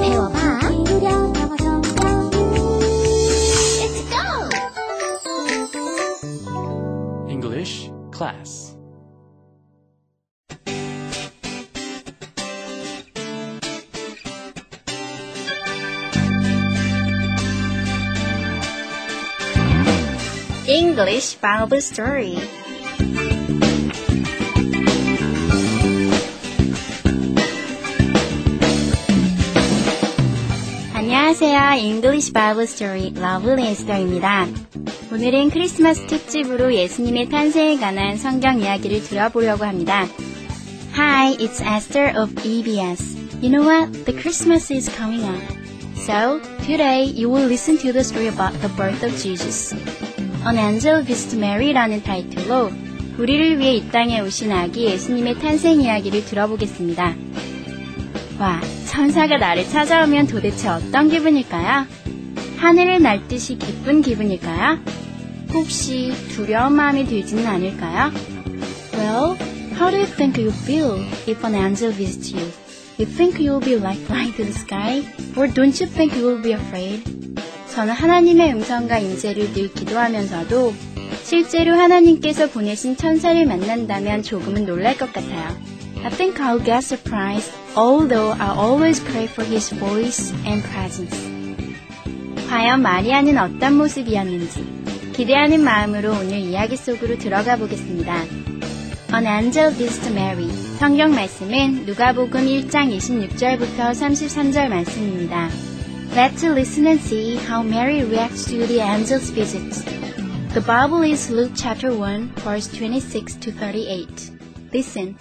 배워봐. Let's go. English class. English Bible Story. 안녕하세요. English Bible Story 러블리 에스더입니다. 오늘은 크리스마스 특집으로 예수님의 탄생에 관한 성경 이야기를 들어보려고 합니다. Hi, it's Esther of EBS. You know what? The Christmas is coming up. So, today you will listen to the story about the birth of Jesus. An Angel Visits Mary라는 타이틀로 우리를 위해 이 땅에 오신 아기 예수님의 탄생 이야기를 들어보겠습니다. 와, 천사가 나를 찾아오면 도대체 어떤 기분일까요? 하늘을 날듯이 기쁜 기분일까요? 혹시 두려운 마음이 들지는 않을까요? Well, how do you think you'll feel if an angel visits you? You think you'll be like flying to the sky? Or don't you think you'll be afraid? 저는 하나님의 음성과 인재를 늘 기도하면서도 실제로 하나님께서 보내신 천사를 만난다면 조금은 놀랄 것 같아요. I think I'll get surprised, although I always pray for his voice and presence. 과연 마리아는 어떤 모습이었는지 기대하는 마음으로 오늘 이야기 속으로 들어가 보겠습니다. An Angel Visits Mary. 성경 말씀은 누가복음 1장 26절부터 33절 말씀입니다. Let's listen and see how Mary reacts to the angel's visit. The Bible is Luke chapter 1, verse 26 to 38. Listen.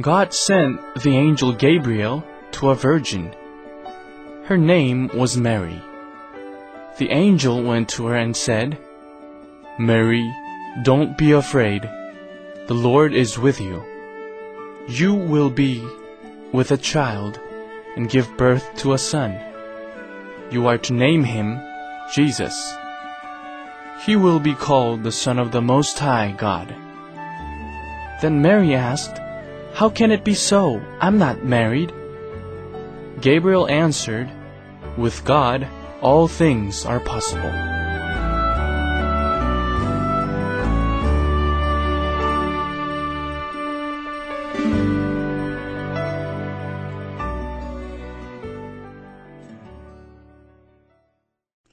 God sent the angel Gabriel to a virgin. Her name was Mary. The angel went to her and said, Mary, don't be afraid. The Lord is with you. You will be with a child and give birth to a son. You are to name him Jesus. He will be called the Son of the Most High God. Then Mary asked, How can it be so? I'm not married. Gabriel answered, With God, all things are possible.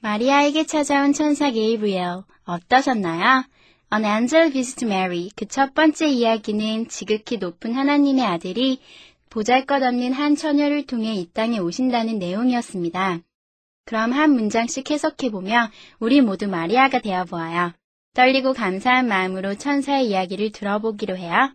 마리아에게 찾아온 천사 게이브리엘, 어떠셨나요? An Angel Visits Mary, 그 첫 번째 이야기는 지극히 높은 하나님의 아들이 보잘것없는 한 처녀를 통해 이 땅에 오신다는 내용이었습니다. 그럼 한 문장씩 해석해보며 우리 모두 마리아가 되어보아요. 떨리고 감사한 마음으로 천사의 이야기를 들어보기로 해요.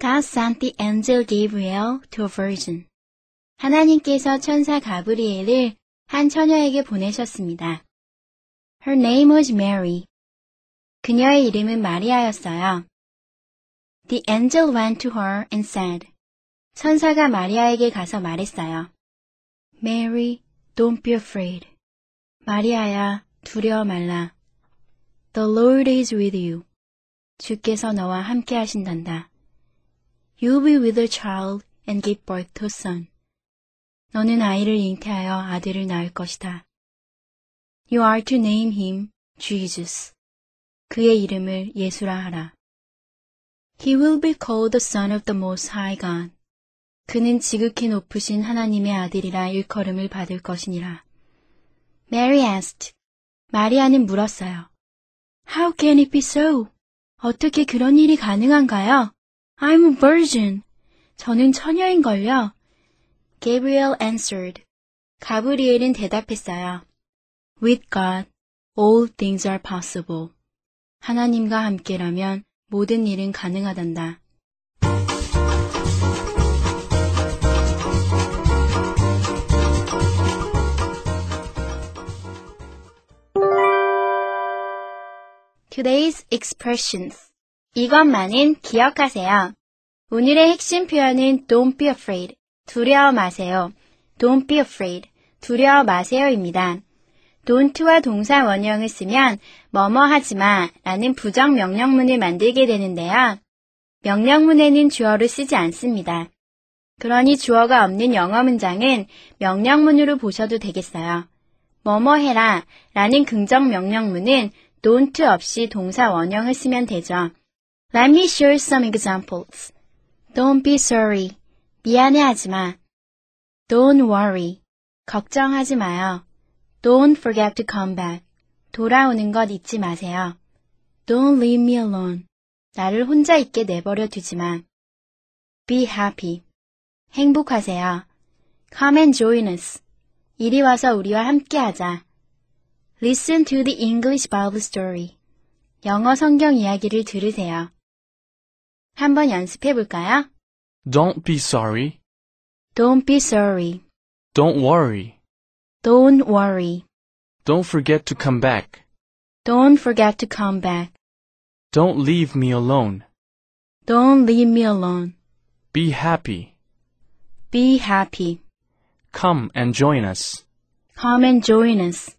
God sent the angel Gabriel to a virgin. 하나님께서 천사 가브리엘을 한 처녀에게 보내셨습니다. Her name was Mary. 그녀의 이름은 마리아였어요. The angel went to her and said, 천사가 마리아에게 가서 말했어요. Mary, don't be afraid. 마리아야, 두려워 말라. The Lord is with you. 주께서 너와 함께 하신단다. You'll be with a child and give birth to a son. 너는 아이를 잉태하여 아들을 낳을 것이다. You are to name him Jesus. 그의 이름을 예수라 하라. He will be called the Son of the Most High God. 그는 지극히 높으신 하나님의 아들이라 일컬음을 받을 것이니라. Mary asked. 마리아는 물었어요. How can it be so? 어떻게 그런 일이 가능한가요? I'm a virgin. 저는 처녀인걸요. Gabriel answered. 가브리엘은 대답했어요. With God, all things are possible. 하나님과 함께라면 모든 일은 가능하단다. Today's expressions. 이것만은 기억하세요. 오늘의 핵심 표현은 Don't be afraid. 두려워 마세요. Don't be afraid. 두려워 마세요입니다. Don't와 동사 원형을 쓰면 뭐뭐 하지 마 라는 부정 명령문을 만들게 되는데요. 명령문에는 주어를 쓰지 않습니다. 그러니 주어가 없는 영어 문장은 명령문으로 보셔도 되겠어요. 뭐뭐 해라 라는 긍정 명령문은 don't 없이 동사 원형을 쓰면 되죠. Let me share some examples. Don't be sorry. 미안해하지 마. Don't worry. 걱정하지 마요. Don't forget to come back. 돌아오는 것 잊지 마세요. Don't leave me alone. 나를 혼자 있게 내버려 두지 마. Be happy. 행복하세요. Come and join us. 이리 와서 우리와 함께하자. Listen to the English Bible story. 영어 성경 이야기를 들으세요. 한번 연습해 볼까요? Don't be sorry. Don't be sorry. Don't worry. Don't worry. Don't forget to come back. Don't forget to come back. Don't leave me alone. Don't leave me alone. Be happy. Be happy. Come and join us. Come and join us.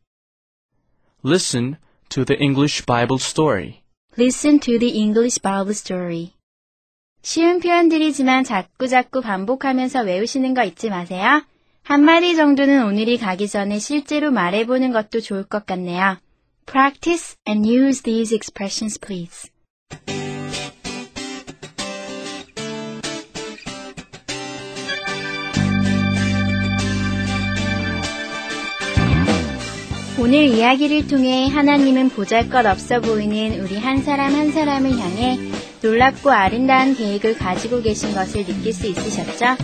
Listen to the English Bible story. Listen to the English Bible story. 쉬운 표현들이지만 자꾸자꾸 반복하면서 외우시는 거 잊지 마세요. 한마디 정도는 오늘이 가기 전에 실제로 말해보는 것도 좋을 것 같네요. Practice and use these expressions, please. 오늘 이야기를 통해 하나님은 보잘것없어 보이는 우리 한 사람 한 사람을 향해 놀랍고 아름다운 계획을 가지고 계신 것을 느낄 수 있으셨죠?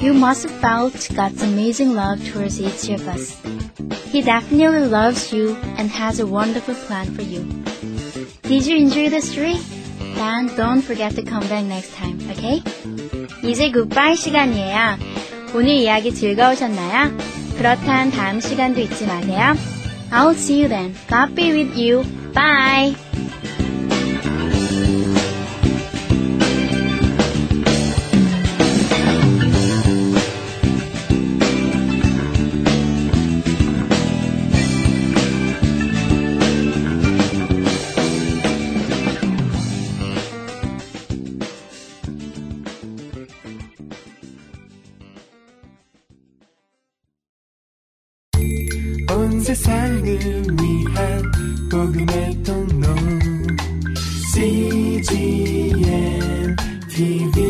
You must have felt God's amazing love towards each of us. He definitely loves you and has a wonderful plan for you. Did you enjoy the story? Then don't forget to come back next time, okay? 이제 굿바이 시간이에요. 오늘 이야기 즐거우셨나요? 그렇다면 다음 시간도 잊지 마세요. I'll see you then. God be with you. Bye! 세상을 위한 복음의 통로 CGN TV